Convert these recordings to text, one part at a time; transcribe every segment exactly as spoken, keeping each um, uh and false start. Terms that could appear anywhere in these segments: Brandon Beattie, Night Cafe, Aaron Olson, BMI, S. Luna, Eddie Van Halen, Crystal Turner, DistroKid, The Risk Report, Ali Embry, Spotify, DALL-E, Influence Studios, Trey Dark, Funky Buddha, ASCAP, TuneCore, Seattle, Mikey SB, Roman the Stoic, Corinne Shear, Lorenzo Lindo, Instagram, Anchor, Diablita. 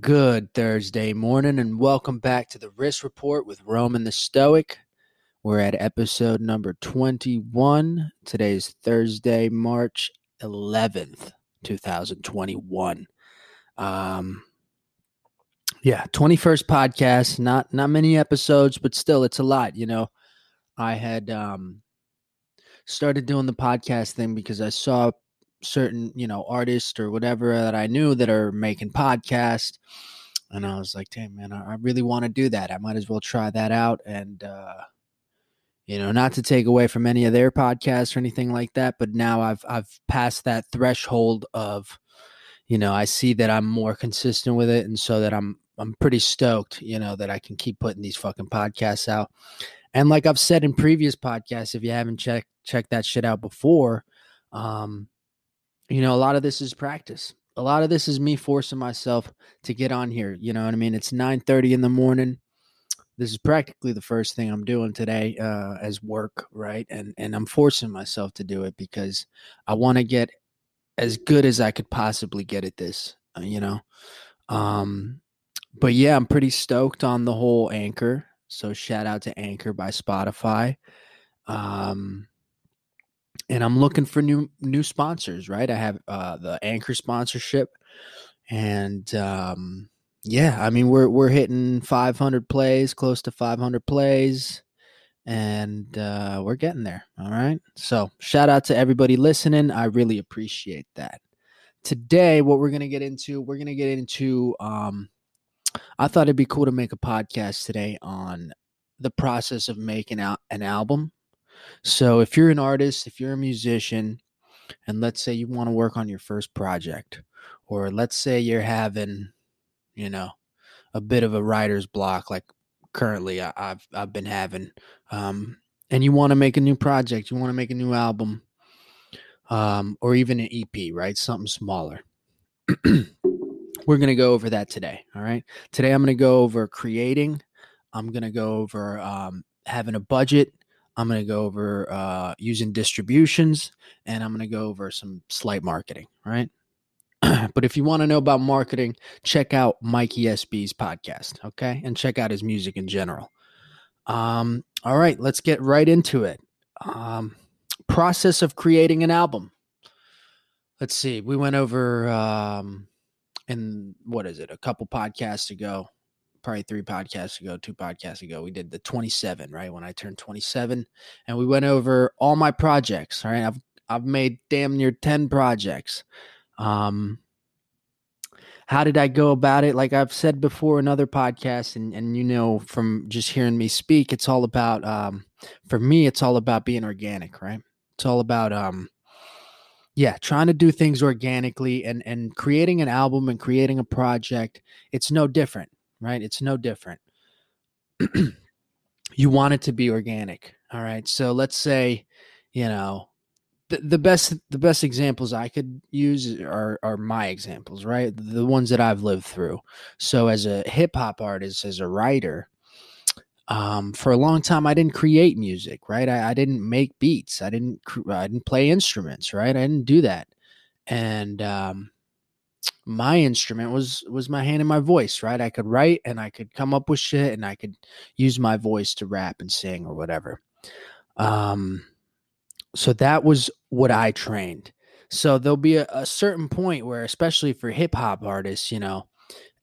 Good Thursday morning, and welcome back to The Risk Report with Roman the Stoic. We're at episode number twenty-one. Today is Thursday, March eleventh, twenty twenty-one. Um, yeah, twenty-first podcast. Not not many episodes, but still, it's a lot. You know, I had um, started doing the podcast thing because I saw certain, you know, artists or whatever that I knew that are making podcasts. And I was like, damn, man, I really want to do that. I might as well try that out. And, uh, you know, not to take away from any of their podcasts or anything like that, but now I've, I've passed that threshold of, you know, I see that I'm more consistent with it. And so that I'm, I'm pretty stoked, you know, that I can keep putting these fucking podcasts out. And like I've said in previous podcasts, if you haven't checked, checked that shit out before, um, you know, a lot of this is practice. A lot of this is me forcing myself to get on here. You know what I mean? It's nine thirty in the morning. This is practically the first thing I'm doing today uh, as work, right? And and I'm forcing myself to do it because I want to get as good as I could possibly get at this, you know? Um, but yeah, I'm pretty stoked on the whole Anchor. So shout out to Anchor by Spotify. Um And I'm looking for new new sponsors, right? I have uh, the Anchor sponsorship, and um, yeah, I mean we're we're hitting five hundred plays, close to five hundred plays, and uh, we're getting there. All right, so shout out to everybody listening. I really appreciate that. Today, what we're gonna get into, we're gonna get into. Um, I thought it'd be cool to make a podcast today on the process of making out an album. So if you're an artist, if you're a musician, and let's say you want to work on your first project, or let's say you're having, you know, a bit of a writer's block, like currently I, I've I've been having, um, and you want to make a new project, you want to make a new album, um, or even an E P, right? Something smaller. We're going to go over that today, all right? Today I'm going to go over creating. I'm going to go over um, having a budget. I'm going to go over uh, using distributions, and I'm going to go over some slight marketing, right? But if you want to know about marketing, check out Mikey S B's podcast, okay? And check out his music in general. Um, all right, let's get right into it. Um, process of creating an album. Let's see. We went over um, in, what is it, a couple podcasts ago. Probably three podcasts ago, two podcasts ago, we did the twenty-seven, right? When I turned twenty-seven, and we went over all my projects. All right. I've, I've made damn near ten projects. Um, how did I go about it? Like I've said before in other podcasts, and, and, you know, from just hearing me speak, it's all about, um, for me, it's all about being organic, right? It's all about, um, yeah, trying to do things organically, and, and creating an album and creating a project. It's no different. Right? It's no different. You want it to be organic. All right. So let's say, you know, the, the best, the best examples I could use are, are my examples, right? The ones that I've lived through. So as a hip hop artist, as a writer, um, for a long time, I didn't create music, right? I, I didn't make beats. I didn't, I didn't play instruments, right? I didn't do that. And, um, my instrument was was my hand and my voice, right? I could write, and I could come up with shit, and I could use my voice to rap and sing or whatever. Um, so that was what I trained. So there'll be a, a certain point where, especially for hip hop artists, you know,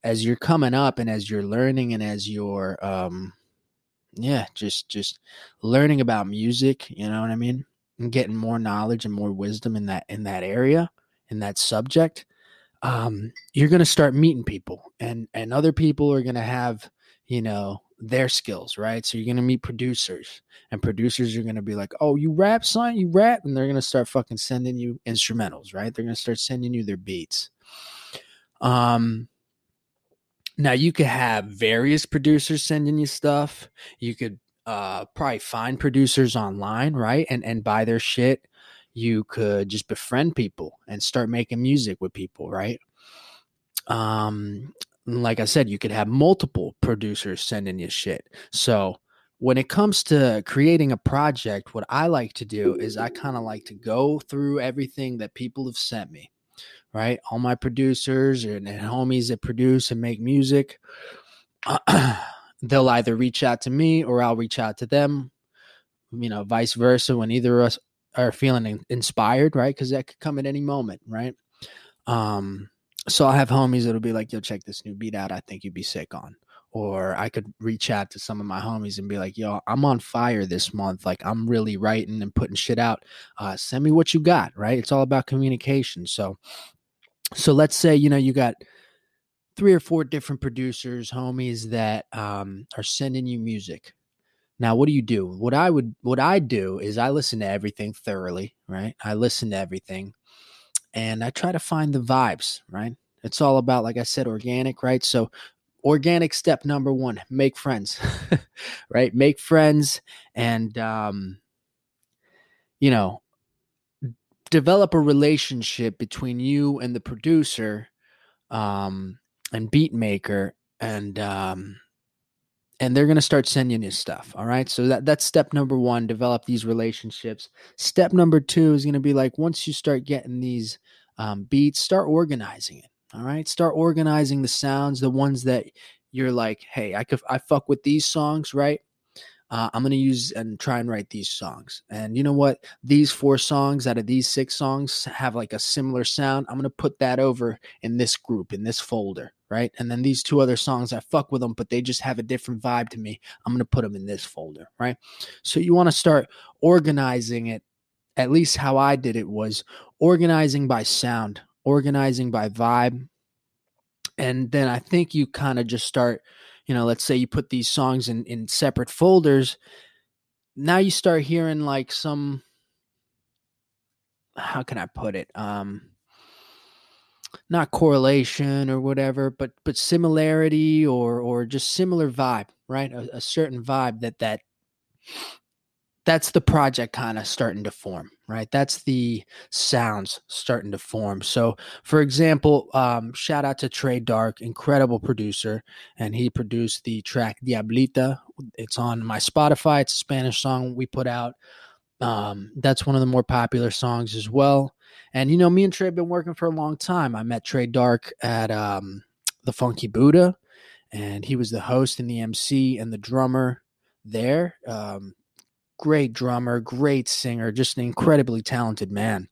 as you're coming up and as you're learning and as you're, um, yeah, just just learning about music, you know what I mean, and getting more knowledge and more wisdom in that in that area, in that subject. Um, you're going to start meeting people, and, and other people are going to have, you know, their skills, right? So you're going to meet producers, and producers are going to be like, oh, you rap, son, you rap. And they're going to start fucking sending you instrumentals, right? They're going to start sending you their beats. Um, now you could have various producers sending you stuff. You could uh, probably find producers online, right? And and buy their shit. You could just befriend people and start making music with people, right? Um, like I said, you could have multiple producers sending you shit. So when it comes to creating a project, what I like to do is I kind of like to go through everything that people have sent me, right? All my producers and, and homies that produce and make music, uh, they'll either reach out to me or I'll reach out to them, you know, vice versa when either of us are feeling inspired, right? Because that could come at any moment, right? Um, so I'll have homies that'll be like, yo, check this new beat out. I think you'd be sick on. Or I could reach out to some of my homies and be like, yo, I'm on fire this month. Like, I'm really writing and putting shit out. Uh, send me what you got, right? It's all about communication. So, so let's say, you know, you got three or four different producers, homies that um, are sending you music. Now, what do you do? What I would, what I do is I listen to everything thoroughly, right? I listen to everything and I try to find the vibes, right? It's all about, like I said, organic, right? So, organic step number one, make friends, right? Make friends and, um, you know, develop a relationship between you and the producer, um, and beat maker, and, um, and they're going to start sending you stuff. All right. So that, that's step number one, develop these relationships. Step number two is going to be like, once you start getting these, um, beats, start organizing it. All right. Start organizing the sounds, the ones that you're like, hey, I could, I fuck with these songs, right? Uh, I'm going to use and try and write these songs. And you know what? These four songs out of these six songs have like a similar sound. I'm going to put that over in this group, in this folder, right? And then these two other songs, I fuck with them, but they just have a different vibe to me. I'm going to put them in this folder, right? So you want to start organizing it. At least how I did it was organizing by sound, organizing by vibe. And then I think you kind of just start, you know, let's say you put these songs in, in separate folders. Now you start hearing like some, how can I put it? Um, not correlation or whatever, but, but similarity or, or just similar vibe, right? A, a certain vibe that, that, that's the project kind of starting to form, right? That's the sounds starting to form. So, for example, um, shout out to Trey Dark, incredible producer, and he produced the track Diablita. It's on my Spotify. It's a Spanish song we put out. Um, that's one of the more popular songs as well. And, you know, me and Trey have been working for a long time. I met Trey Dark at um, the Funky Buddha, and he was the host and the M C and the drummer there. Um Great drummer, great singer, just an incredibly talented man.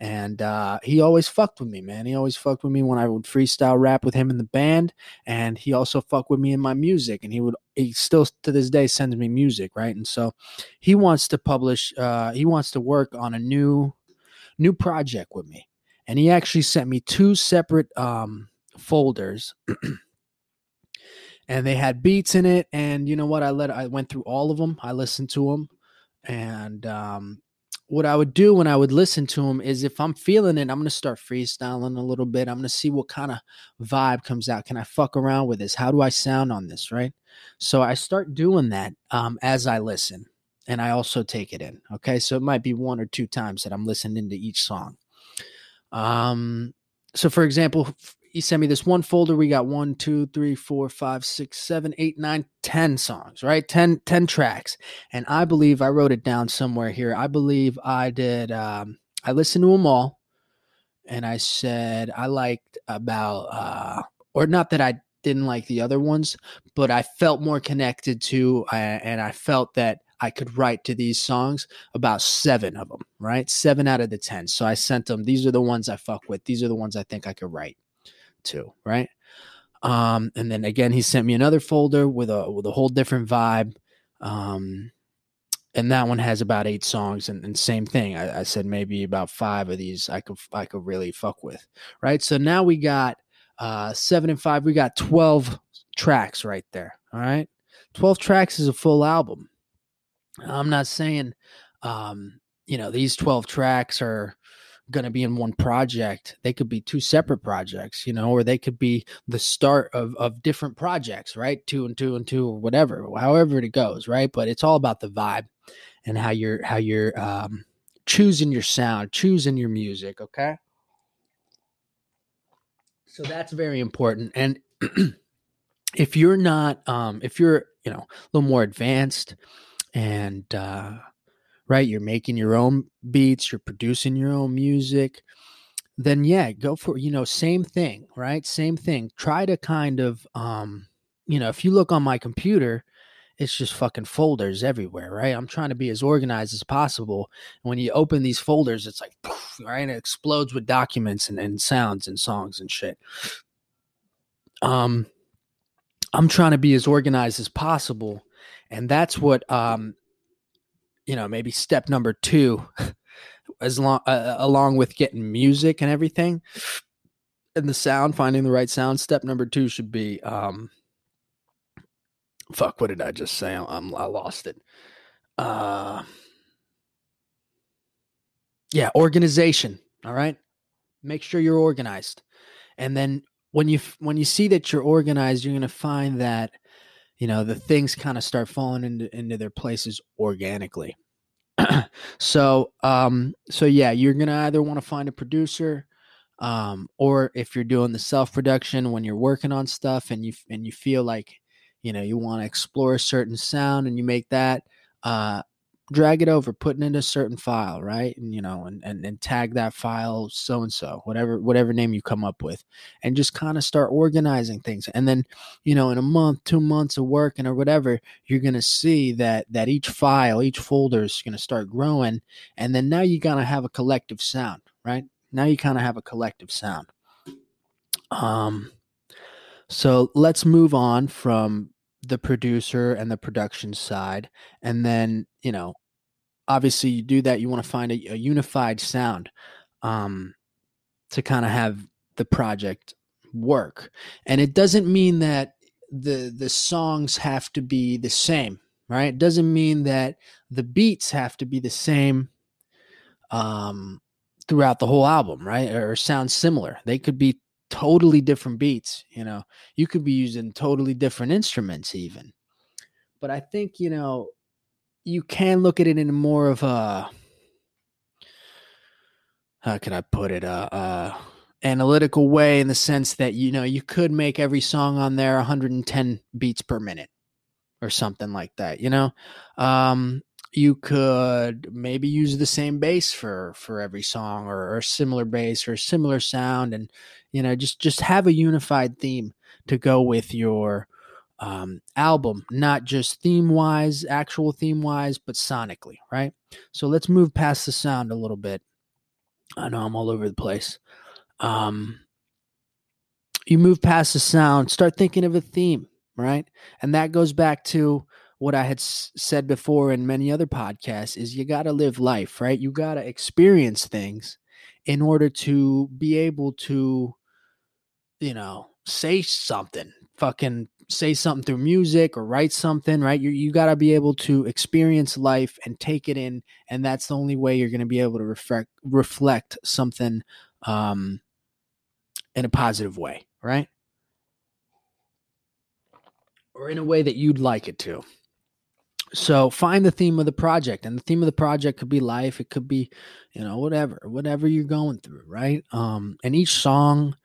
And uh, he always fucked with me, man. He always fucked with me when I would freestyle rap with him in the band. And he also fucked with me in my music. And he would, he still to this day sends me music, right? And so he wants to publish, uh, he wants to work on a new, new project with me. And he actually sent me two separate um, folders. And they had beats in it. And you know what? I let, I went through all of them. I listened to them. And um, what I would do when I would listen to them is if I'm feeling it, I'm going to start freestyling a little bit. I'm going to see what kind of vibe comes out. Can I fuck around with this? How do I sound on this, right? So I start doing that um, as I listen. And I also take it in, okay? So it might be one or two times that I'm listening to each song. Um, so, for example, he sent me this one folder. We got one, two, three, four, five, six, seven, eight, nine, ten songs, right? Ten, ten tracks. And I believe I wrote it down somewhere here. I believe I did. Um, I listened to them all, and I said I liked about, uh, or not that I didn't like the other ones, but I felt more connected to, uh, and I felt that I could write to these songs, about seven of them, right? Seven out of the ten. So I sent them. These are the ones I fuck with. These are the ones I think I could write to, right? Um, and then again, he sent me another folder with a with a whole different vibe. Um, and that one has about eight songs, and, and same thing. I, I said maybe about five of these I could I could really fuck with, right? So now we got uh, seven and five. We got twelve tracks right there. All right, twelve tracks is a full album. I'm not saying, um, you know, these twelve tracks are going to be in one project. They could be two separate projects, you know, or they could be the start of, of different projects, right? Two and two and two or whatever, however it goes, right? But it's all about the vibe and how you're, how you're um, choosing your sound, choosing your music, okay? So that's very important. And if you're not, um, if you're, you know, a little more advanced and, uh, right, you're making your own beats, you're producing your own music, then yeah, go for, you know, same thing, right? Same thing. Try to kind of, um, you know, if you look on my computer, it's just fucking folders everywhere, right? I'm trying to be as organized as possible. And when you open these folders, it's like, poof, right? And it explodes with documents and, and sounds and songs and shit. Um, I'm trying to be as organized as possible. And that's what, um, you know, maybe step number two, as long, uh, along with getting music and everything and the sound, finding the right sound. Step number two should be, um, fuck, what did I just say? I'm, I lost it. Uh, yeah, organization. All right. Make sure you're organized. And then when you, when you see that you're organized, you're going to find that, you know, the things kind of start falling into, into their places organically. So, um, so yeah, you're going to either want to find a producer, um, or if you're doing the self-production, when you're working on stuff and you, and you feel like, you know, you want to explore a certain sound and you make that, uh, drag it over, putting it in a certain file, right? And, you know, and, and, and tag that file so-and-so, whatever, whatever name you come up with, and just kind of start organizing things. And then, you know, in a month, two months of work and or whatever, you're going to see that, that each file, each folder is going to start growing. And then now you got to have a collective sound, right? Now you kind of have a collective sound. Um, so let's move on from the producer and the production side. And then, you know, obviously you do that. You want to find a, a unified sound, um, to kind of have the project work. And it doesn't mean that the, the songs have to be the same, right? It doesn't mean that the beats have to be the same, um, throughout the whole album, right? Or sound similar. They could be totally different beats, you know, you could be using totally different instruments even. But I think, you know, you can look at it in more of a, how can I put it, uh, uh, analytical way, in the sense that, you know, you could make every song on there one hundred ten beats per minute or something like that, you know. Um, you could maybe use the same bass for, for every song, or, or similar bass or similar sound. And, you know, just, just have a unified theme to go with your um, album, not just theme wise, actual theme wise, but sonically. Right. So let's move past the sound a little bit. I know I'm all over the place. Um, you move past the sound, start thinking of a theme, right? And that goes back to what I had s- said before in many other podcasts, is you got to live life, right? You got to experience things in order to be able to, you know, say something, fucking say something through music or write something, right? You you got to be able to experience life and take it in. And that's the only way you're going to be able to reflect, reflect something um, in a positive way, right? Or in a way that you'd like it to. So find the theme of the project, and the theme of the project could be life. It could be, you know, whatever, whatever you're going through. Right. Um, and each song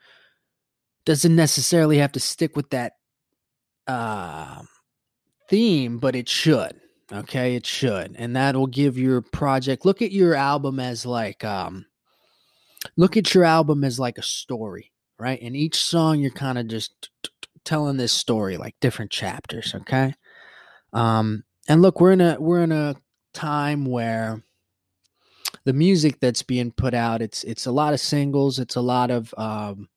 doesn't necessarily have to stick with that, uh, theme, but it should. Okay. It should. And that will give your project, look at your album as like, um, look at your album as like a story, right? And each song, you're kind of just t- t- telling this story, like different chapters. Okay. Um, And look, we're in a we're in a time where the music that's being put out, it's it's a lot of singles, it's a lot of um,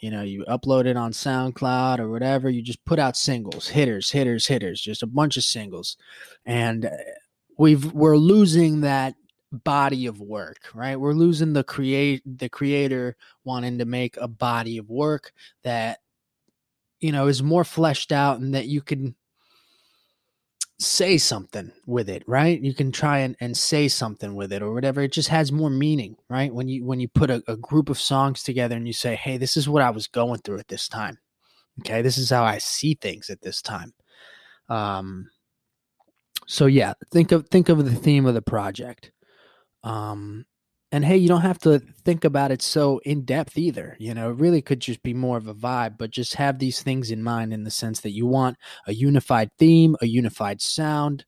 you know, you upload it on SoundCloud or whatever, you just put out singles, hitters, hitters, hitters, just a bunch of singles, and we've we're losing that body of work, right? We're losing the create the creator wanting to make a body of work that, you know, is more fleshed out and that you can say something with it, right? You can try and, and say something with it or whatever. It just has more meaning, right? When you when you put a, a group of songs together and you say, hey, this is what I was going through at this time. Okay, this is how I see things at this time. Um, so yeah, think of think of the theme of the project. Um, and hey, you don't have to think about it so in depth either. You know, it really could just be more of a vibe, but just have these things in mind in the sense that you want a unified theme, a unified sound,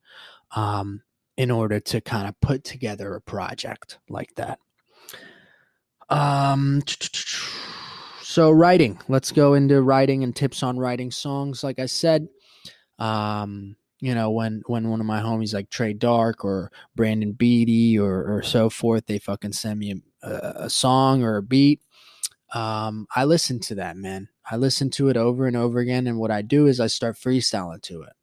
um, in order to kind of put together a project like that. Um. So writing, let's go into writing and tips on writing songs. Like I said, um, you know, when, when one of my homies like Trey Dark or Brandon Beattie or, or so forth, they fucking send me a, a song or a beat. Um, I listen to that, man. I listen to it over and over again. And what I do is I start freestyling to it.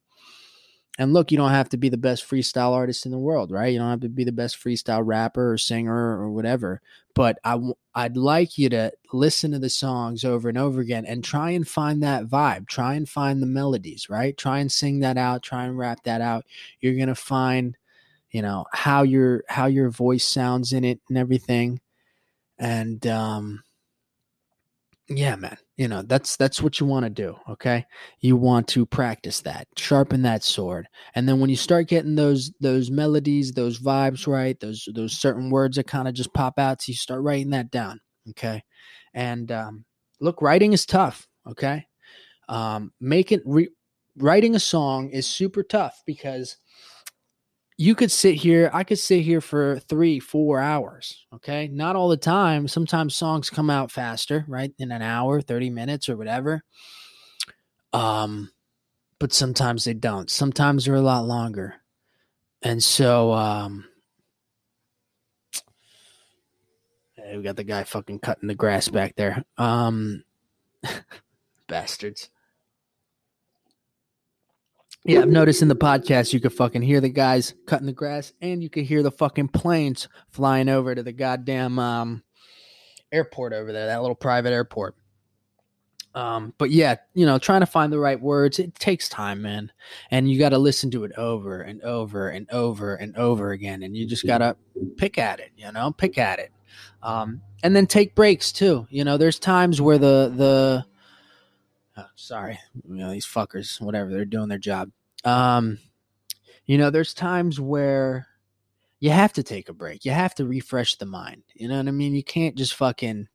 And look, you don't have to be the best freestyle artist in the world, right? You don't have to be the best freestyle rapper or singer or whatever. But I w- I'd like you to listen to the songs over and over again and try and find that vibe. Try and find the melodies, right? Try and sing that out. Try and rap that out. You're going to find, you know, how your how your voice sounds in it and everything. And um, yeah, man. You know, that's that's what you want to do, okay? You want to practice that, sharpen that sword. And then when you start getting those those melodies, those vibes right, those those certain words that kind of just pop out, so you start writing that down, okay? And um, look, writing is tough, okay? Um, making re- writing a song is super tough because you could sit here, I could sit here for three, four hours, okay? Not all the time. Sometimes songs come out faster, right? In an hour, thirty minutes or whatever. Um, but sometimes they don't. Sometimes they're a lot longer. And so, um, hey, we got the guy fucking cutting the grass back there. Um, bastards. Yeah, I've noticed in the podcast, you could fucking hear the guys cutting the grass and you could hear the fucking planes flying over to the goddamn um, airport over there, that little private airport. Um, but yeah, you know, trying to find the right words, it takes time, man. And you got to listen to it over and over and over and over again. And you just got to pick at it, you know, pick at it. Um, and then take breaks too. You know, there's times where the, the, Oh, sorry, you know, these fuckers, whatever, they're doing their job. Um, you know, there's times where you have to take a break. You have to refresh the mind. You know what I mean? You can't just fucking,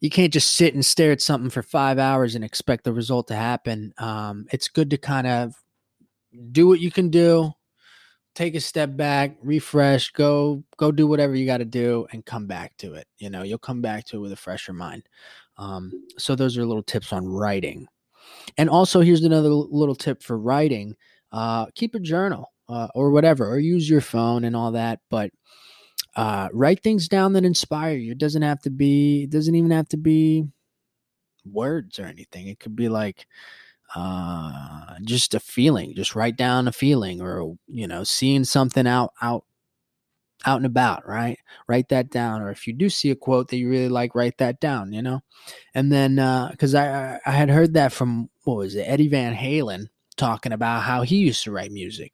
you can't just sit and stare at something for five hours and expect the result to happen. Um, it's good to kind of do what you can do, take a step back, refresh, go, go do whatever you got to do and come back to it. You know, you'll come back to it with a fresher mind. Um, so those are little tips on writing. And also here's another little tip for writing. Uh, keep a journal, uh, or whatever, or use your phone and all that, but, uh, write things down that inspire you. It doesn't have to be, it doesn't even have to be words or anything. It could be like, uh, just a feeling, just write down a feeling or, you know, seeing something out, out, out and about, right? Write that down. Or if you do see a quote that you really like, write that down, you know? And then, uh, cause I, I had heard that from, what was it? Eddie Van Halen talking about how he used to write music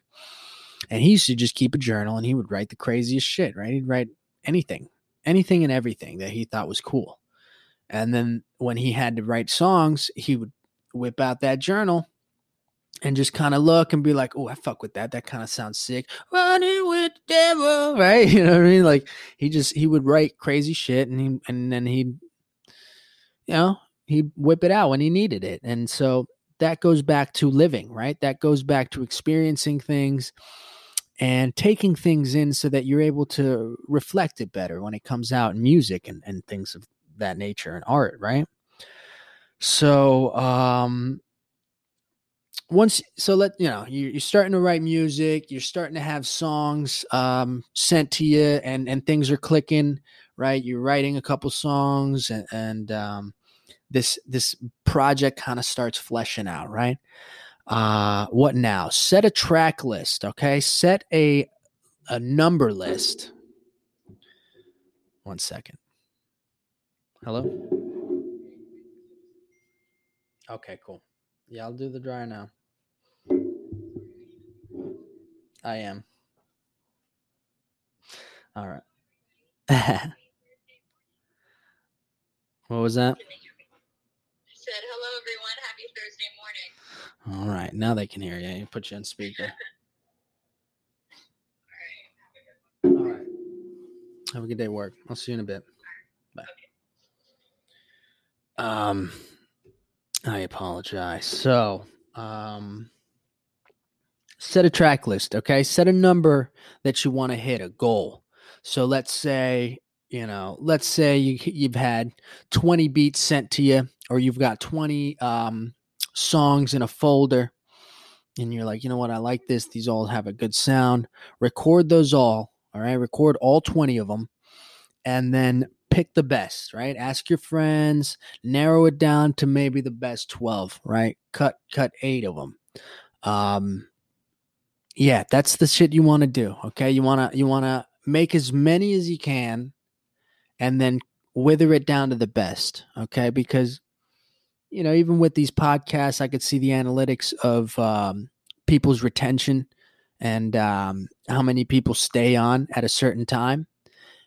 and he used to just keep a journal and he would write the craziest shit, right? He'd write anything, anything and everything that he thought was cool. And then when he had to write songs, he would whip out that journal and just kind of look and be like, oh, I fuck with that. That kind of sounds sick. Running with the devil, right? You know what I mean? Like he just, he would write crazy shit and he, and then he'd, you know, he'd whip it out when he needed it. And so that goes back to living, right? That goes back to experiencing things and taking things in so that you're able to reflect it better when it comes out in music and, and things of that nature and art, right? So, um, Once, so let, you know, you, you're starting to write music, you're starting to have songs um, sent to you and, and things are clicking, right? You're writing a couple songs and, and um, this, this project kind of starts fleshing out, right? Uh, what now? Set a track list. Okay. Set a, a number list. One second. Hello. Okay, cool. Yeah, I'll do the dryer now. I am. All right. What was that? I said, hello, everyone. Happy Thursday morning. All right. Now they can hear you. You put you on speaker. All right. All right. Have a good day at work. I'll see you in a bit. Bye. Okay. Um, I apologize. So, um, set a track list, okay? Set a number that you want to hit, a goal. So let's say, you know, let's say you, you've had twenty beats sent to you, or you've got twenty um, songs in a folder, and you're like, you know what, I like this. These all have a good sound. Record those all, all right? Record all twenty of them, and then pick the best, right? Ask your friends, narrow it down to maybe the best twelve, right? Cut, cut eight of them. Um, yeah, that's the shit you want to do. Okay. You want to, you want to make as many as you can and then wither it down to the best. Okay. Because, you know, even with these podcasts, I could see the analytics of, um, people's retention and, um, how many people stay on at a certain time.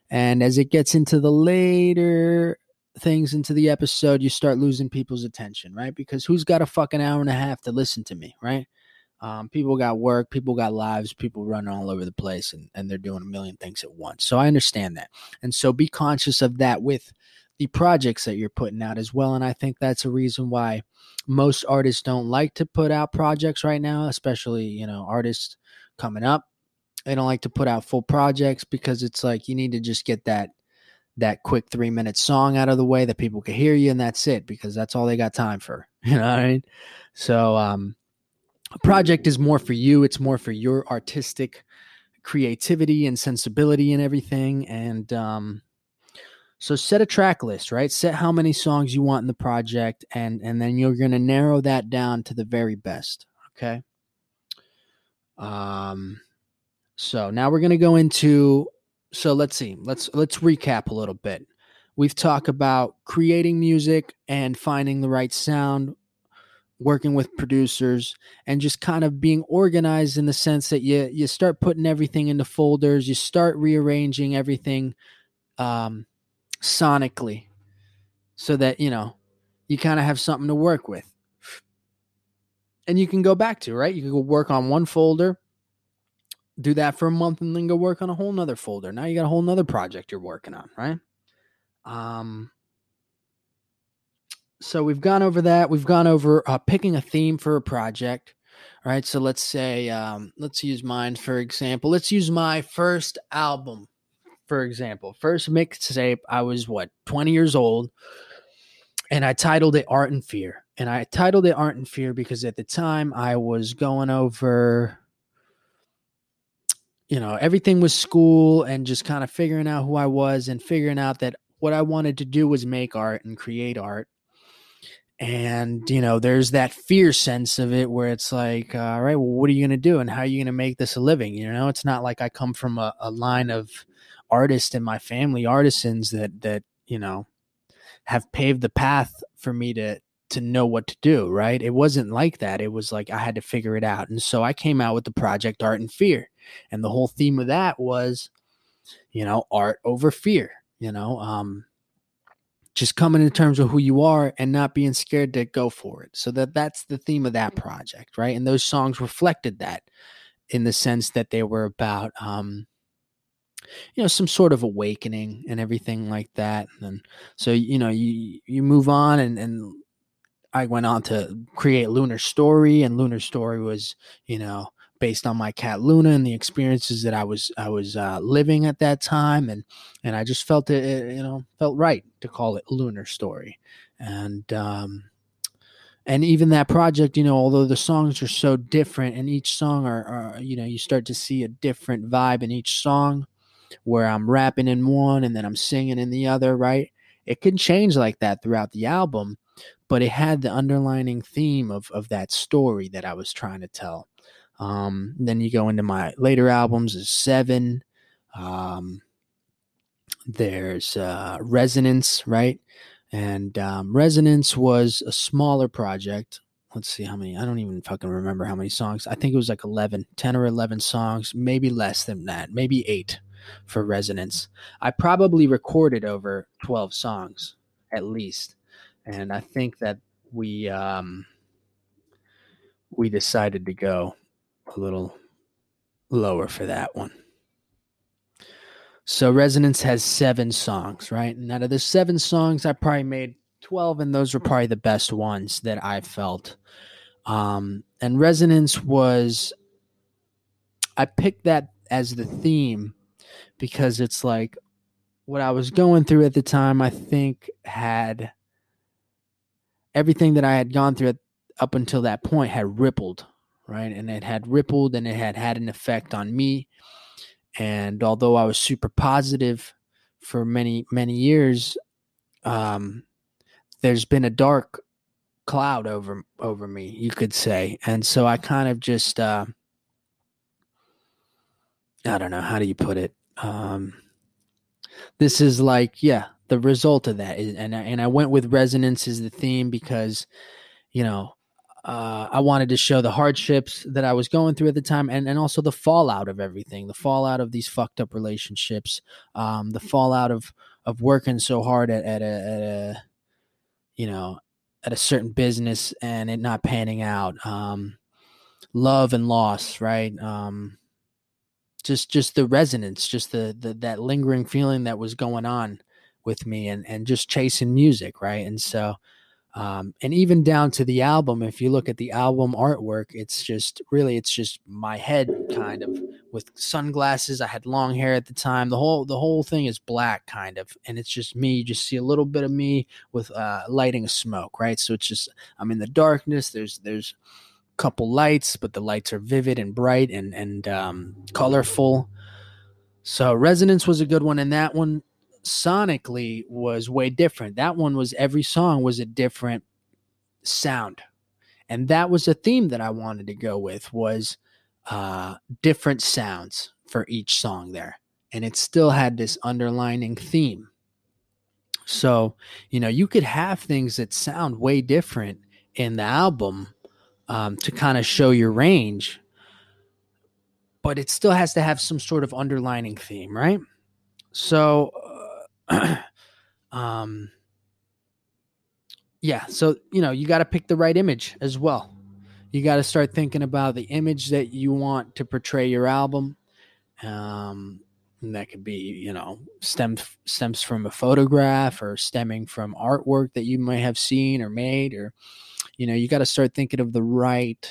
And as it gets into the later things into the episode, you start losing people's attention, right? Because who's got a fucking hour and a half to listen to me, right? Um, people got work, people got lives, people running all over the place, and, and they're doing a million things at once. So I understand that. And so be conscious of that with the projects that you're putting out as well. And I think that's a reason why most artists don't like to put out projects right now, especially, you know, artists coming up. They don't like to put out full projects because it's like you need to just get that that quick three minute song out of the way that people can hear you, and that's it, because that's all they got time for. You know what I mean? So um, a project is more for you. It's more for your artistic creativity and sensibility and everything. And um, so set a track list, right? Set how many songs you want in the project, and and then you're going to narrow that down to the very best. Okay. Um. So now we're going to go into, so let's see, let's, let's recap a little bit. We've talked about creating music and finding the right sound, working with producers, and just kind of being organized in the sense that you, you start putting everything into folders, you start rearranging everything um, sonically so that, you know, you kind of have something to work with and you can go back to, right? You can go work on one folder, do that for a month, and then go work on a whole nother folder. Now you got a whole nother project you're working on, right? Um, so we've gone over that. We've gone over uh, picking a theme for a project, right? So let's say, um, let's use mine, for example. Let's use my first album, for example. First mixtape, I was, what, twenty years old, and I titled it Art and Fear. And I titled it Art and Fear because at the time I was going over... You know, everything was school and just kind of figuring out who I was and figuring out that what I wanted to do was make art and create art. And, you know, there's that fear sense of it where it's like, uh, all right, well, what are you going to do and how are you going to make this a living? You know, it's not like I come from a, a line of artists in my family, artisans that, that, you know, have paved the path for me to, to know what to do, right? It wasn't like that. It was like I had to figure it out. And so I came out with the project Art and Fear. And the whole theme of that was, you know, art over fear, you know, um, just coming in terms of who you are and not being scared to go for it. So that that's the theme of that project, right? And those songs reflected that in the sense that they were about, um, you know, some sort of awakening and everything like that. And so, you know, you, you move on and, and I went on to create Lunar Story, and Lunar Story was, you know, based on my cat Luna and the experiences that I was I was uh, living at that time, and and I just felt it, it, you know, felt right to call it Lunar Story, and um, and even that project, you know, although the songs are so different, and each song are, are you know, you start to see a different vibe in each song, where I'm rapping in one and then I'm singing in the other, right? It can change like that throughout the album, but it had the underlining theme of of that story that I was trying to tell. Um, then you go into my later albums is Seven. Um, there's, uh, Resonance, right? And, um, Resonance was a smaller project. let's see how many. I don't even fucking remember how many songs. I think it was like eleven, ten or eleven songs, maybe less than that, maybe eight for Resonance. I probably recorded over twelve songs at least. And I think that we um, we decided to go a little lower for that one. So Resonance has seven songs, right? And out of the seven songs, I probably made twelve, and those were probably the best ones that I felt. Um, and Resonance was, I picked that as the theme because it's like what I was going through at the time, I think had everything that I had gone through at, up until that point had rippled, right? And it had rippled and it had had an effect on me. And although I was super positive for many, many years, um, there's been a dark cloud over over me, you could say. And so I kind of just, uh, I don't know, how do you put it? Um, this is like, yeah, the result of that. Is, and, I, and I went with Resonance as the theme because, you know, Uh, I wanted to show the hardships that I was going through at the time and, and also the fallout of everything, the fallout of these fucked up relationships, um, the fallout of, of working so hard at, at, a, at a, you know, at a certain business and it not panning out, um, love and loss, right? Um, just, just the resonance, just the, the, that lingering feeling that was going on with me and, and just chasing music. Right. And so, Um, and even down to the album, if you look at the album artwork, it's just really, it's just my head kind of with sunglasses. I had long hair at the time. The whole, the whole thing is black kind of, and it's just me. You just see a little bit of me with uh, lighting a smoke, right? So it's just, I'm in the darkness. There's, there's a couple lights, but the lights are vivid and bright and, and um, colorful. So Resonance was a good one. And that one, sonically was way different. That one was every song was a different sound. And that was a theme that I wanted to go with was uh, different sounds for each song there. And it still had this underlining theme. So, you know, you could have things that sound way different in the album um, to kind of show your range, but it still has to have some sort of underlining theme, right? So, um, yeah, so, you know, you got to pick the right image as well. You got to start thinking about the image that you want to portray your album. Um, and that could be, you know, stems, stems from a photograph or stemming from artwork that you might have seen or made, or, you know, you got to start thinking of the right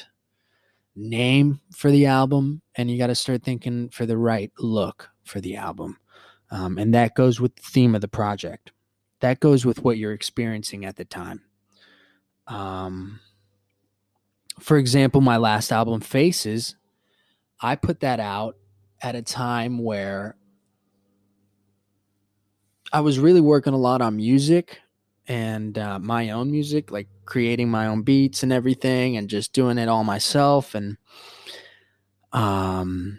name for the album, and you got to start thinking for the right look for the album. Um, and that goes with the theme of the project. That goes with what you're experiencing at the time. Um, for example, my last album, Faces, I put that out at a time where I was really working a lot on music and uh, my own music, like creating my own beats and everything and just doing it all myself. And, um,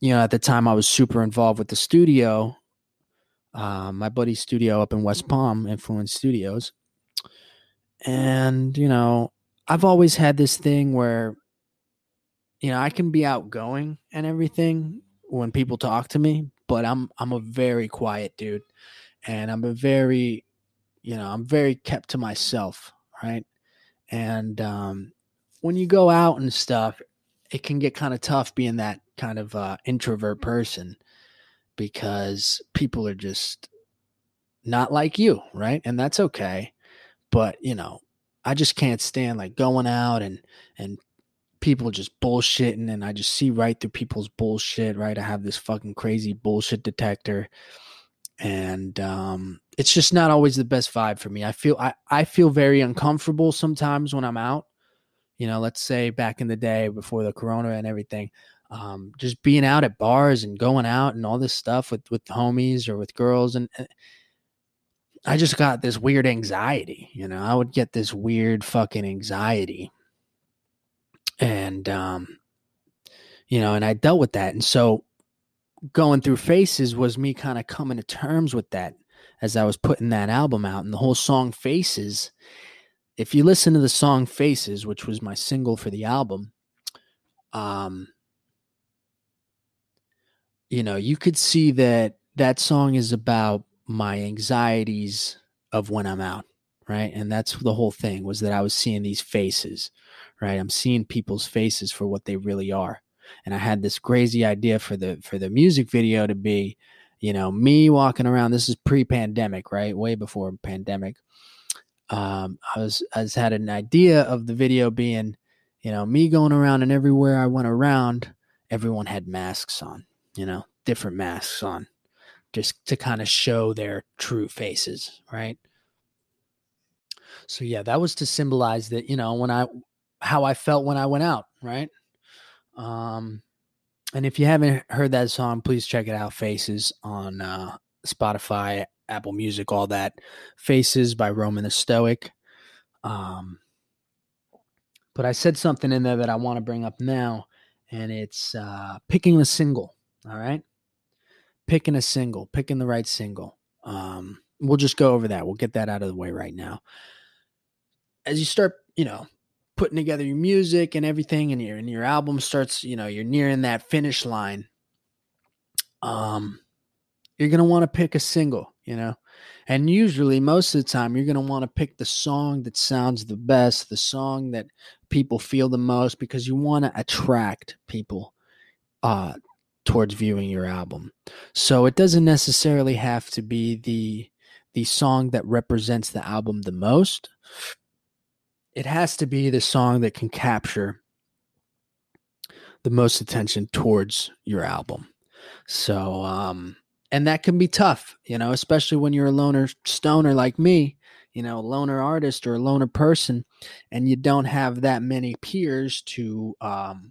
you know, at the time I was super involved with the studio, uh, my buddy's studio up in West Palm, Influence Studios. And, you know, I've always had this thing where, you know, I can be outgoing and everything when people talk to me, but I'm, I'm a very quiet dude and I'm a very, you know, I'm very kept to myself. Right. And, um, when you go out and stuff, it can get kind of tough being that kind of uh, introvert person because people are just not like you, right? And that's okay. But, you know, I just can't stand like going out and and people just bullshitting, and I just see right through people's bullshit, right? I have this fucking crazy bullshit detector, and um, it's just not always the best vibe for me. I feel I, I feel very uncomfortable sometimes when I'm out. You know, let's say back in the day before the corona and everything, um, just being out at bars and going out and all this stuff with, with homies or with girls. And, and I just got this weird anxiety, you know, I would get this weird fucking anxiety and, um, you know, and I dealt with that. And so going through Faces was me kind of coming to terms with that as I was putting that album out, and the whole song Faces If you listen to the song Faces, which was my single for the album, um, you know, you could see that that song is about my anxieties of when I'm out, right? And that's the whole thing, was that I was seeing these faces, right? I'm seeing people's faces for what they really are. And I had this crazy idea for the for the music video to be, you know, me walking around. This is pre-pandemic, right? Way before pandemic. Um, I was I just had an idea of the video being, you know, me going around, and everywhere I went around, everyone had masks on, you know, different masks on, just to kind of show their true faces, right? So yeah, that was to symbolize that, you know, when I how I felt when I went out, right? Um, and if you haven't heard that song, please check it out. Faces on uh, Spotify, Apple Music, all that. Faces by Roman the Stoic. Um, but I said something in there that I want to bring up now, and it's uh, picking a single. All right, picking a single, picking the right single. Um, we'll just go over that. We'll get that out of the way right now. As you start, you know, putting together your music and everything, and your and your album starts, you know, you're nearing that finish line. Um, you're going to want to pick a single, you know, and usually most of the time you're going to want to pick the song that sounds the best, the song that people feel the most, because you want to attract people uh, towards viewing your album. So it doesn't necessarily have to be the the song that represents the album the most. It has to be the song that can capture the most attention towards your album. So, um, and that can be tough, you know, especially when you're a loner stoner like me, you know, a loner artist or a loner person, and you don't have that many peers to um,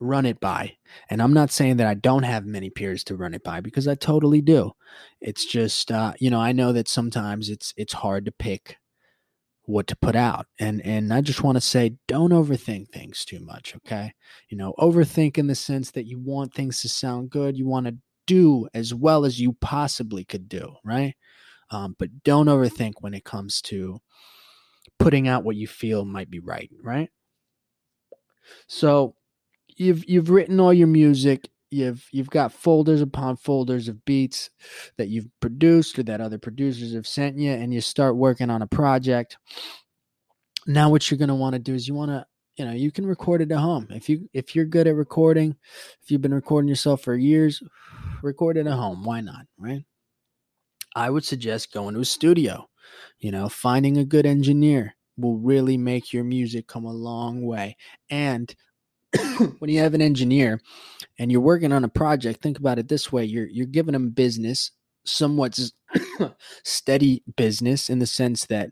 run it by. And I'm not saying that I don't have many peers to run it by, because I totally do. It's just, uh, you know, I know that sometimes it's it's hard to pick what to put out. And and I just want to say, don't overthink things too much, okay? You know, overthink in the sense that you want things to sound good. You want to do as well as you possibly could do, right? Um, but don't overthink when it comes to putting out what you feel might be right, right? So you've you've written all your music. You've you've got folders upon folders of beats that you've produced or that other producers have sent you, and you start working on a project. Now what you're going to want to do is you want to, you know, you can record it at home. If you if you're good at recording, if you've been recording yourself for years, record it at home. Why not, right? I would suggest going to a studio. You know, finding a good engineer will really make your music come a long way. And when you have an engineer and you're working on a project, think about it this way. You're you're giving them business, somewhat steady business, in the sense that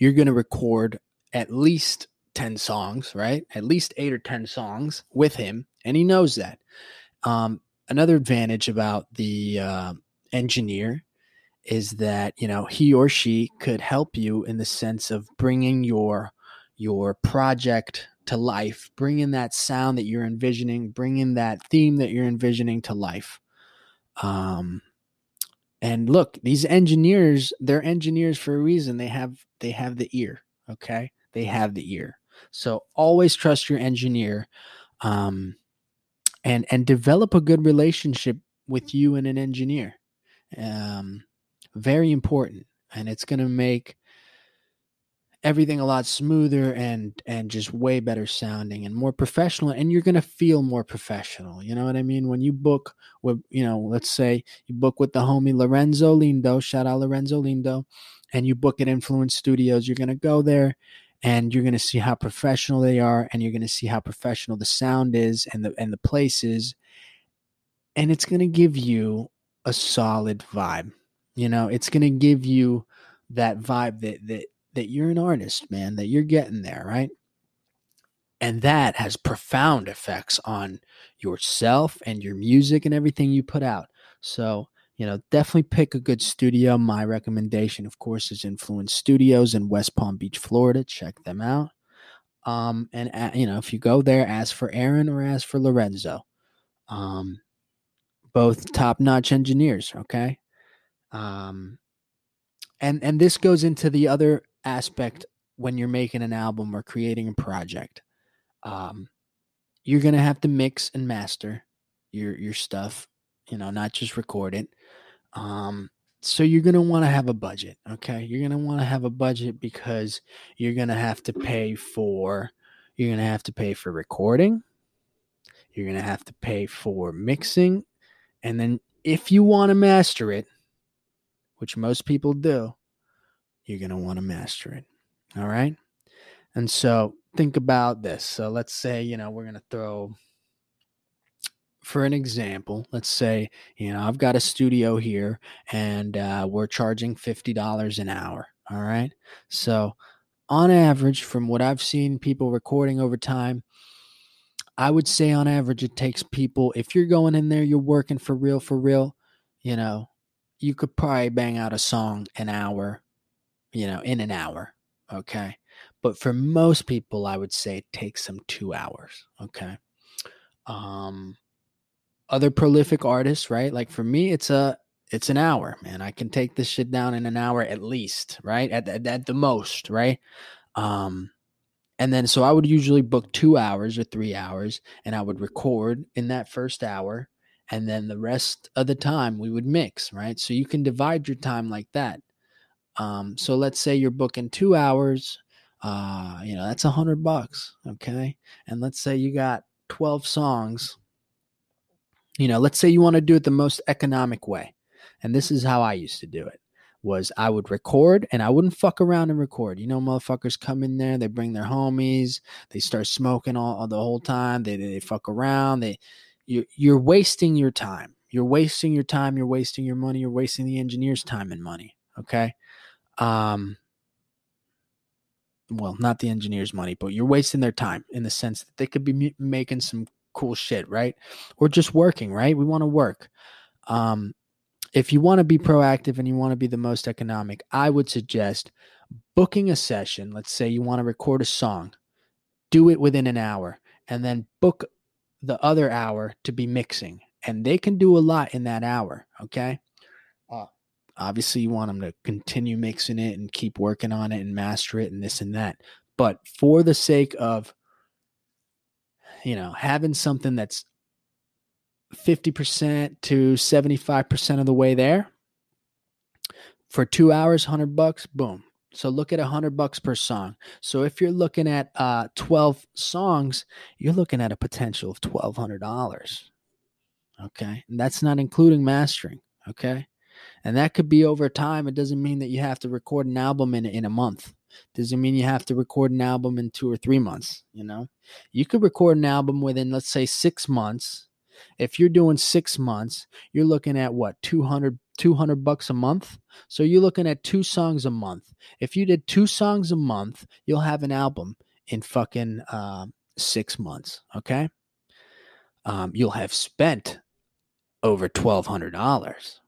you're going to record at least ten songs, right? At least eight or ten songs with him, and he knows that. Um, another advantage about the uh, engineer is that, you know, he or she could help you in the sense of bringing your your project to life, bring in that sound that you're envisioning, bring in that theme that you're envisioning to life. Um, and look, these engineers, they're engineers for a reason. They have, they have the ear. Okay. They have the ear. So always trust your engineer, um, and, and develop a good relationship with you and an engineer. Um, very important. And it's going to make everything a lot smoother and and just way better sounding and more professional, and you're going to feel more professional. You know what I mean? When you book with, you know, let's say you book with the homie Lorenzo Lindo, shout out Lorenzo Lindo, and you book at Influence Studios, you're going to go there and you're going to see how professional they are, and you're going to see how professional the sound is and the and the place is, and it's going to give you a solid vibe. You know, it's going to give you that vibe that that that you're an artist, man, that you're getting there, right? And that has profound effects on yourself and your music and everything you put out. So, you know, definitely pick a good studio. My recommendation, of course, is Influence Studios in West Palm Beach, Florida. Check them out. Um, and, uh, you know, if you go there, ask for Aaron or ask for Lorenzo. Um, both top-notch engineers, okay? Um, and and this goes into the other aspect when you're making an album or creating a project. Um, you're going to have to mix and master your your stuff, you know, not just record it. Um, so you're going to want to have a budget, okay? You're going to want to have a budget because you're going to have to pay for you're going to have to pay for recording. You're going to have to pay for mixing. And then if you want to master it, which most people do, you're going to want to master it. All right. And so think about this. So let's say, you know, we're going to throw, for an example, let's say, you know, I've got a studio here and uh, we're charging fifty dollars an hour. All right. So on average, from what I've seen people recording over time, I would say on average, it takes people, if you're going in there, you're working for real, for real, you know, you could probably bang out a song an hour, you know, in an hour. Okay. But for most people, I would say it takes them two hours. Okay. Um, other prolific artists, right? Like for me, it's a, it's an hour, man. I can take this shit down in an hour at least, right? At, at, at the most, right? Um, And then, so I would usually book two hours or three hours and I would record in that first hour. And then the rest of the time we would mix, right? So you can divide your time like that. Um, so let's say you're booking two hours, uh, you know, that's a hundred bucks. Okay. And let's say you got twelve songs, you know, let's say you want to do it the most economic way. And this is how I used to do it. Was I would record and I wouldn't fuck around and record. You know, motherfuckers come in there, they bring their homies, they start smoking all, all the whole time. They they fuck around. They you you're wasting your time. You're wasting your time. You're wasting your money. You're wasting the engineer's time and money. Okay, um, well, not the engineer's money, but you're wasting their time in the sense that they could be m- making some cool shit, right? Or just working, right? We want to work. Um, If you want to be proactive and you want to be the most economic, I would suggest booking a session. Let's say you want to record a song, do it within an hour, and then book the other hour to be mixing. And they can do a lot in that hour, okay? Uh, obviously, you want them to continue mixing it and keep working on it and master it and this and that. But for the sake of, you know, having something that's fifty percent to seventy-five percent of the way there for two hours, one hundred bucks, boom. So look at one hundred bucks per song. So if you're looking at uh, twelve songs, you're looking at a potential of twelve hundred dollars. Okay. And that's not including mastering. Okay. And that could be over time. It doesn't mean that you have to record an album in, in a month. Doesn't mean you have to record an album in two or three months. You know, you could record an album within, let's say, six months. If you're doing six months, you're looking at what, two hundred, two hundred bucks a month. So you're looking at two songs a month. If you did two songs a month, you'll have an album in fucking uh, six months. Okay. Um, you'll have spent over twelve hundred dollars.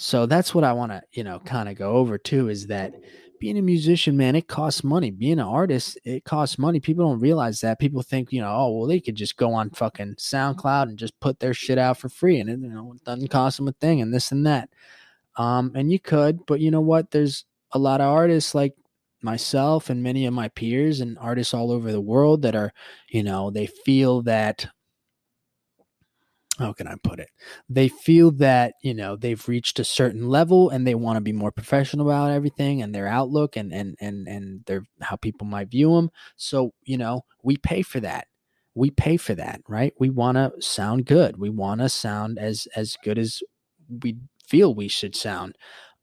So that's what I want to, you know, kind of go over too, is that being a musician, man, it costs money. Being an artist, it costs money. People don't realize that. People think, you know, oh, well, they could just go on fucking SoundCloud and just put their shit out for free. And, it, you know, it doesn't cost them a thing and this and that. Um, and you could, but you know what? There's a lot of artists like myself and many of my peers and artists all over the world that are, you know, they feel that, how can I put it? They feel that, you know, they've reached a certain level and they want to be more professional about everything and their outlook and, and, and, and their, how people might view them. So, you know, we pay for that. We pay for that, right? We want to sound good. We want to sound as, as good as we feel we should sound.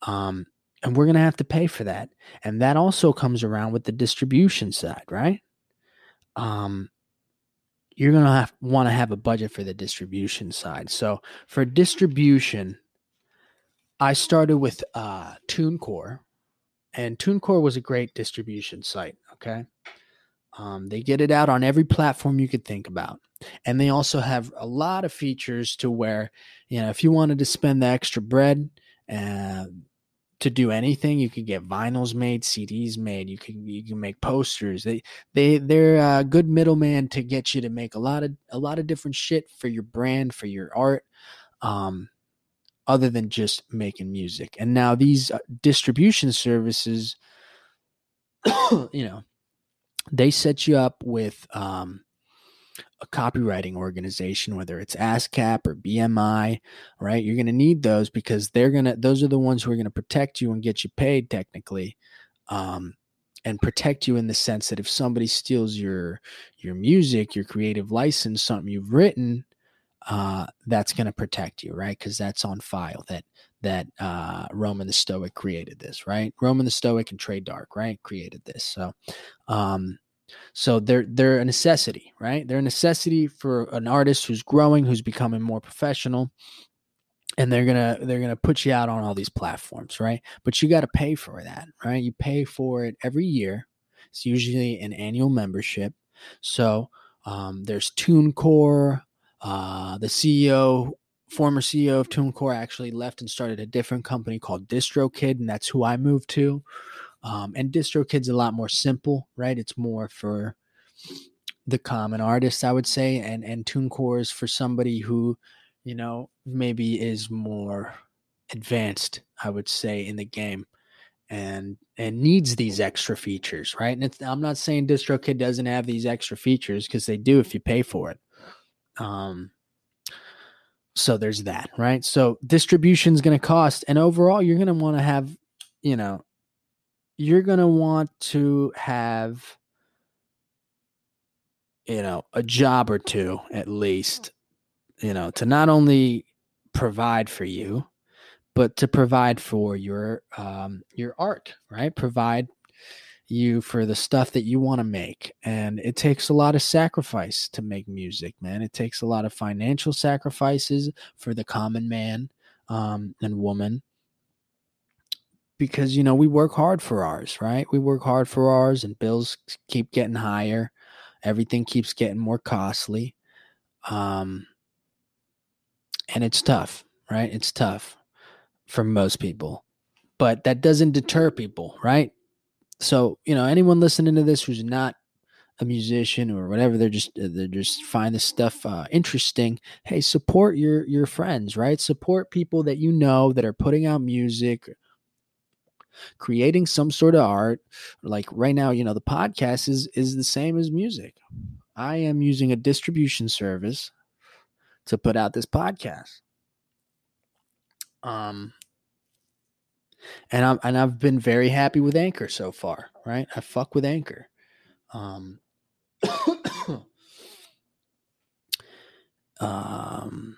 Um, and we're going to have to pay for that. And that also comes around with the distribution side, right? Um, You're going to have, want to have a budget for the distribution side. So for distribution, I started with uh, TuneCore. And TuneCore was a great distribution site, okay? Um, they get it out on every platform you could think about. And they also have a lot of features to where, you know, if you wanted to spend the extra bread uh, to do anything, you could get vinyls made, C Ds made. You can you can make posters. They they they're a good middleman to get you to make a lot of a lot of different shit for your brand, for your art, um, other than just making music. And now these distribution services, you know, they set you up with um, a copywriting organization, whether it's ASCAP or B M I, right? You're going to need those because they're going to, those are the ones who are going to protect you and get you paid technically, um, and protect you in the sense that if somebody steals your, your music, your creative license, something you've written, uh, that's going to protect you, right? Because that's on file that, that uh, Roman the Stoic created this, right? Roman the Stoic and Trey Dark, right? Created this. So, um, so they're, they're a necessity, right? They're a necessity for an artist who's growing, who's becoming more professional, and they're going to, they're going to put you out on all these platforms, right? But you got to pay for that, right? You pay for it every year. It's usually an annual membership. So um, there's TuneCore, uh, the C E O, former C E O of TuneCore actually left and started a different company called DistroKid, and that's who I moved to. Um, and DistroKid's a lot more simple, right? It's more for the common artist, I would say, and and TuneCore is for somebody who, you know, maybe is more advanced, I would say, in the game, and and needs these extra features, right? And it's, I'm not saying DistroKid doesn't have these extra features, because they do if you pay for it. Um. So there's that, right? So distribution's going to cost, and overall, you're going to want to have, you know. You're going to want to have, you know, a job or two at least, you know, to not only provide for you, but to provide for your, um, your art, right? Provide you for the stuff that you want to make. And it takes a lot of sacrifice to make music, man. It takes a lot of financial sacrifices for the common man, um, and woman. Because, you know, we work hard for ours, right? We work hard for ours, and bills keep getting higher. Everything keeps getting more costly. Um, and it's tough, right? It's tough for most people. But that doesn't deter people, right? So, you know, anyone listening to this who's not a musician or whatever, they're just, they just find this stuff uh, interesting. Hey, support your your friends, right? Support people that you know that are putting out music, creating some sort of art. Like right now, you know, the podcast is is the same as music. I am using a distribution service to put out this podcast, um and I'm and I've been very happy with Anchor so far, right? I fuck with Anchor. um um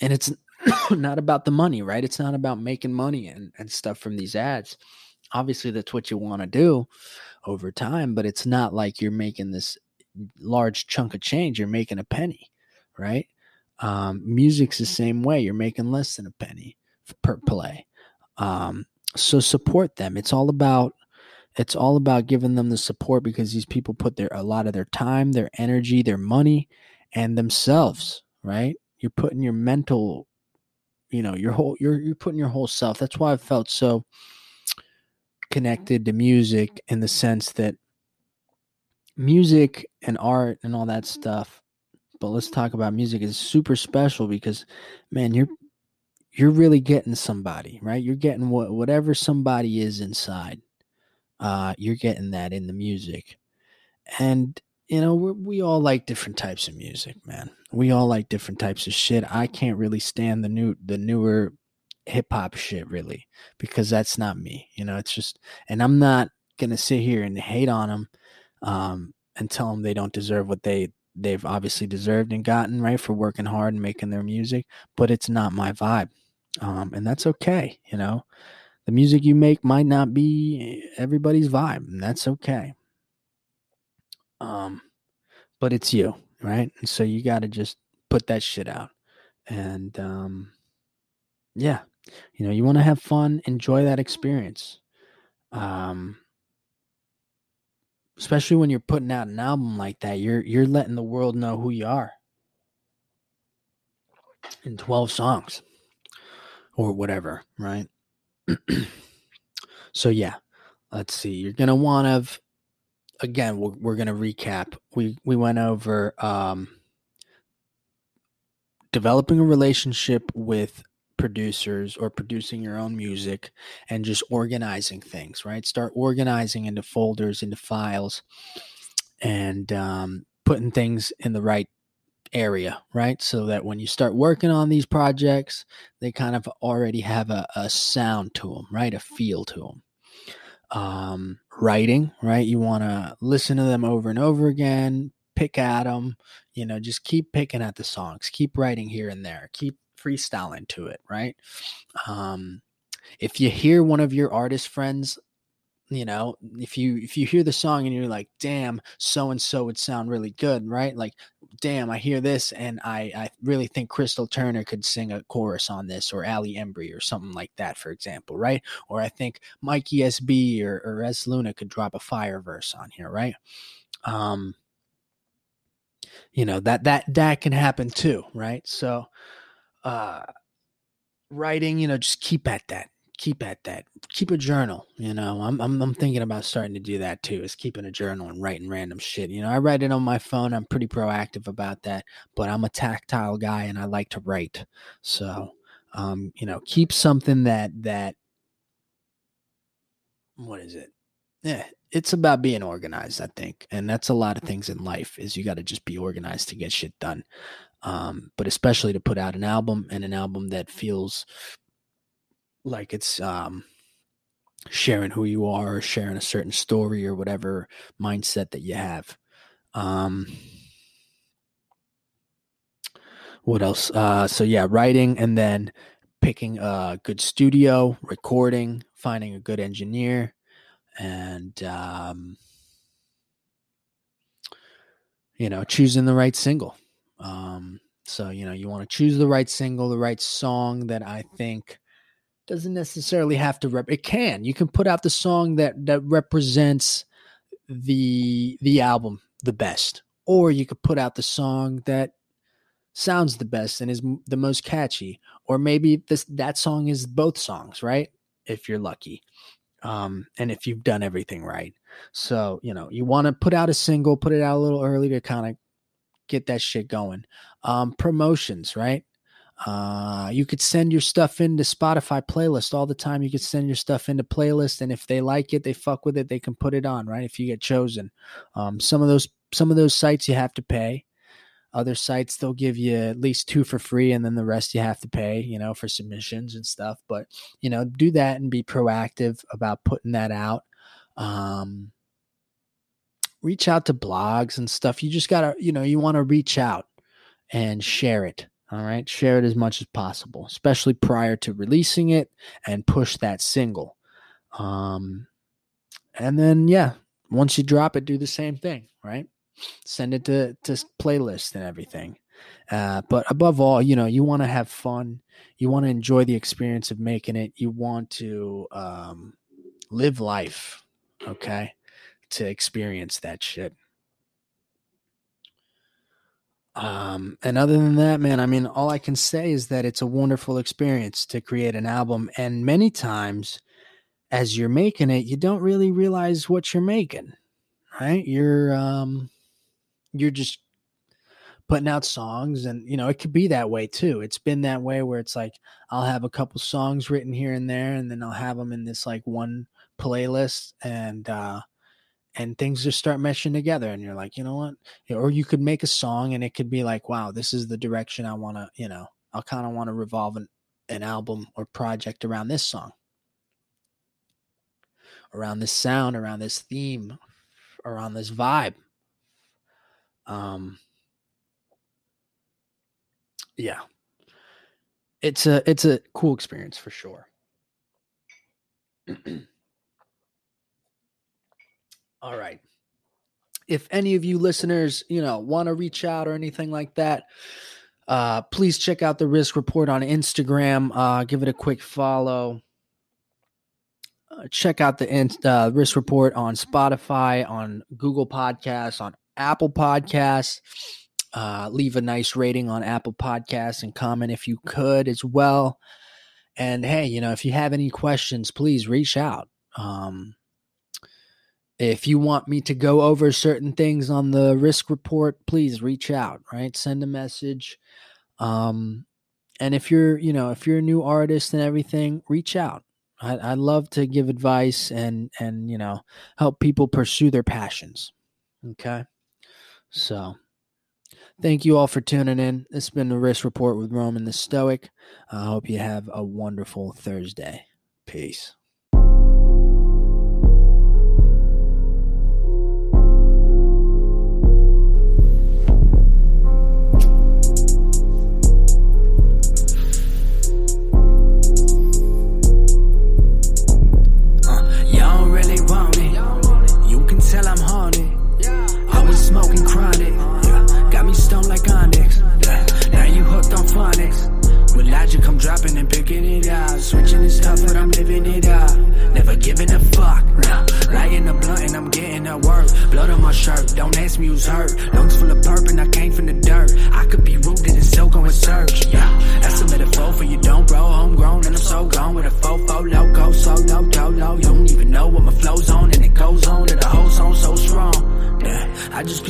and it's not about the money, right? It's not about making money and, and stuff from these ads. Obviously, that's what you want to do over time, but it's not like you're making this large chunk of change. You're making a penny, right? Um, music's the same way. You're making less than a penny per play. Um, so support them. It's all about it's all about giving them the support, because these people put their a lot of their time, their energy, their money, and themselves, right? You're putting your mental You know, your whole, you're, you're putting your whole self. That's why I felt so connected to music, in the sense that music and art and all that stuff, but let's talk about music, is super special because, man, you're, you're really getting somebody, right? You're getting what, whatever somebody is inside, uh, you're getting that in the music. And, you know, we we all like different types of music, man. We all like different types of shit. I can't really stand the new, the newer hip hop shit, really, because that's not me. You know, it's just, and I'm not gonna sit here and hate on them, um, and tell them they don't deserve what they they've obviously deserved and gotten, right, for working hard and making their music. But it's not my vibe, um, and that's okay. You know, the music you make might not be everybody's vibe, and that's okay. Um, but it's you, right? And so you got to just put that shit out. And, um, yeah, you know, you want to have fun, enjoy that experience. Um, especially when you're putting out an album like that, you're, you're letting the world know who you are in twelve songs or whatever, right? So, yeah, let's see. You're going to want to have, Again, we're, we're going to recap. We we went over um, developing a relationship with producers or producing your own music and just organizing things, right? Start organizing into folders, into files, and um, putting things in the right area, right? So that when you start working on these projects, they kind of already have a, a sound to them, right? A feel to them. Um, writing, right? You want to listen to them over and over again, pick at them, you know, just keep picking at the songs, keep writing here and there, keep freestyling to it, right? Um, if you hear one of your artist friends, you know, if you, if you hear the song and you're like, damn, so-and-so would sound really good, right? Like, damn, I hear this and I, I really think Crystal Turner could sing a chorus on this, or Ali Embry or something like that, for example, right? Or I think Mikey S B or, or S. Luna could drop a fire verse on here, right? Um, you know, that, that, that can happen too, right? So, uh, writing, you know, just keep at that. Keep at that. Keep a journal. You know, I'm, I'm I'm thinking about starting to do that too, is keeping a journal and writing random shit. You know, I write it on my phone. I'm pretty proactive about that, but I'm a tactile guy and I like to write. So, um, you know, keep something that, that, what is it? Yeah, it's about being organized, I think. And that's a lot of things in life, is you got to just be organized to get shit done. Um, but especially to put out an album, and an album that feels like it's um, sharing who you are, or sharing a certain story, or whatever mindset that you have. Um, what else? Uh, so yeah, writing, and then picking a good studio, recording, finding a good engineer, and um, you know, choosing the right single. Um, so, you know, you want to choose the right single, the right song that I think doesn't necessarily have to rep it can you can put out the song that that represents the the album the best, or you could put out the song that sounds the best and is the most catchy, or maybe this that song is both songs, right, if you're lucky, um and if you've done everything right. So, you know, you want to put out a single, put it out a little early to kind of get that shit going. Um promotions, right? Uh, you could send your stuff into Spotify playlist all the time. You could send your stuff into playlist, and if they like it, they fuck with it, they can put it on, right? If you get chosen, um, some of those, some of those sites you have to pay. Other sites, they'll give you at least two for free, and then the rest you have to pay, you know, for submissions and stuff. But, you know, do that and be proactive about putting that out. Um, reach out to blogs and stuff. You just gotta, you know, you want to reach out and share it. All right, share it as much as possible, especially prior to releasing it, and push that single. Um, and then, yeah, once you drop it, do the same thing, right? Send it to, to playlists and everything. Uh, but above all, you know, you want to have fun. You want to enjoy the experience of making it. You want to um, live life, okay, to experience that shit. Um, and other than that, man, I mean, all I can say is that it's a wonderful experience to create an album. And many times as you're making it, you don't really realize what you're making, right? You're, um, you're just putting out songs, and, you know, it could be that way too. It's been that way where it's like, I'll have a couple songs written here and there, and then I'll have them in this like one playlist, and, uh, and things just start meshing together, and you're like, you know what? Or you could make a song and it could be like, wow, this is the direction I want to, you know, I kind of want to revolve an, an album or project around this song, around this sound, around this theme, around this vibe. Um, yeah, it's a, it's a cool experience for sure. All right. If any of you listeners, you know, want to reach out or anything like that, uh, please check out The Risk Report on Instagram. Uh, give it a quick follow. Uh, check out the in- uh, Risk Report on Spotify, on Google Podcasts, on Apple Podcasts. Uh, leave a nice rating on Apple Podcasts and comment if you could as well. And hey, you know, if you have any questions, please reach out. Um, If you want me to go over certain things on The Risk Report, please reach out, right? Send a message. Um, And if you're, you know, if you're a new artist and everything, reach out. I, I love to give advice and, and, you know, help people pursue their passions. Okay. So thank you all for tuning in. This has been The Risk Report with Roman the Stoic. I hope you have a wonderful Thursday. Peace.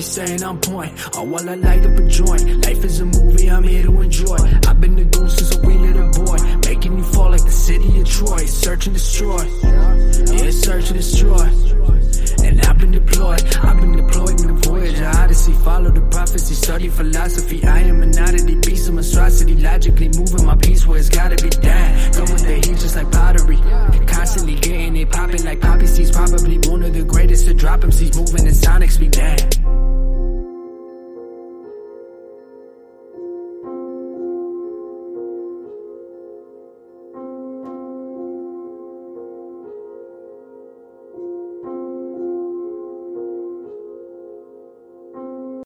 Saying I'm point, oh while I light up a joint. Life is a movie, I'm here to enjoy. I've been the goon since a wee little boy, making you fall like the city of Troy. Search and destroy, yeah, search and destroy. And I've been deployed, I've been deployed in the voyage of Odyssey. Follow the prophecy, study philosophy. I am an oddity, piece of monstrosity. Logically moving my piece where it's gotta be.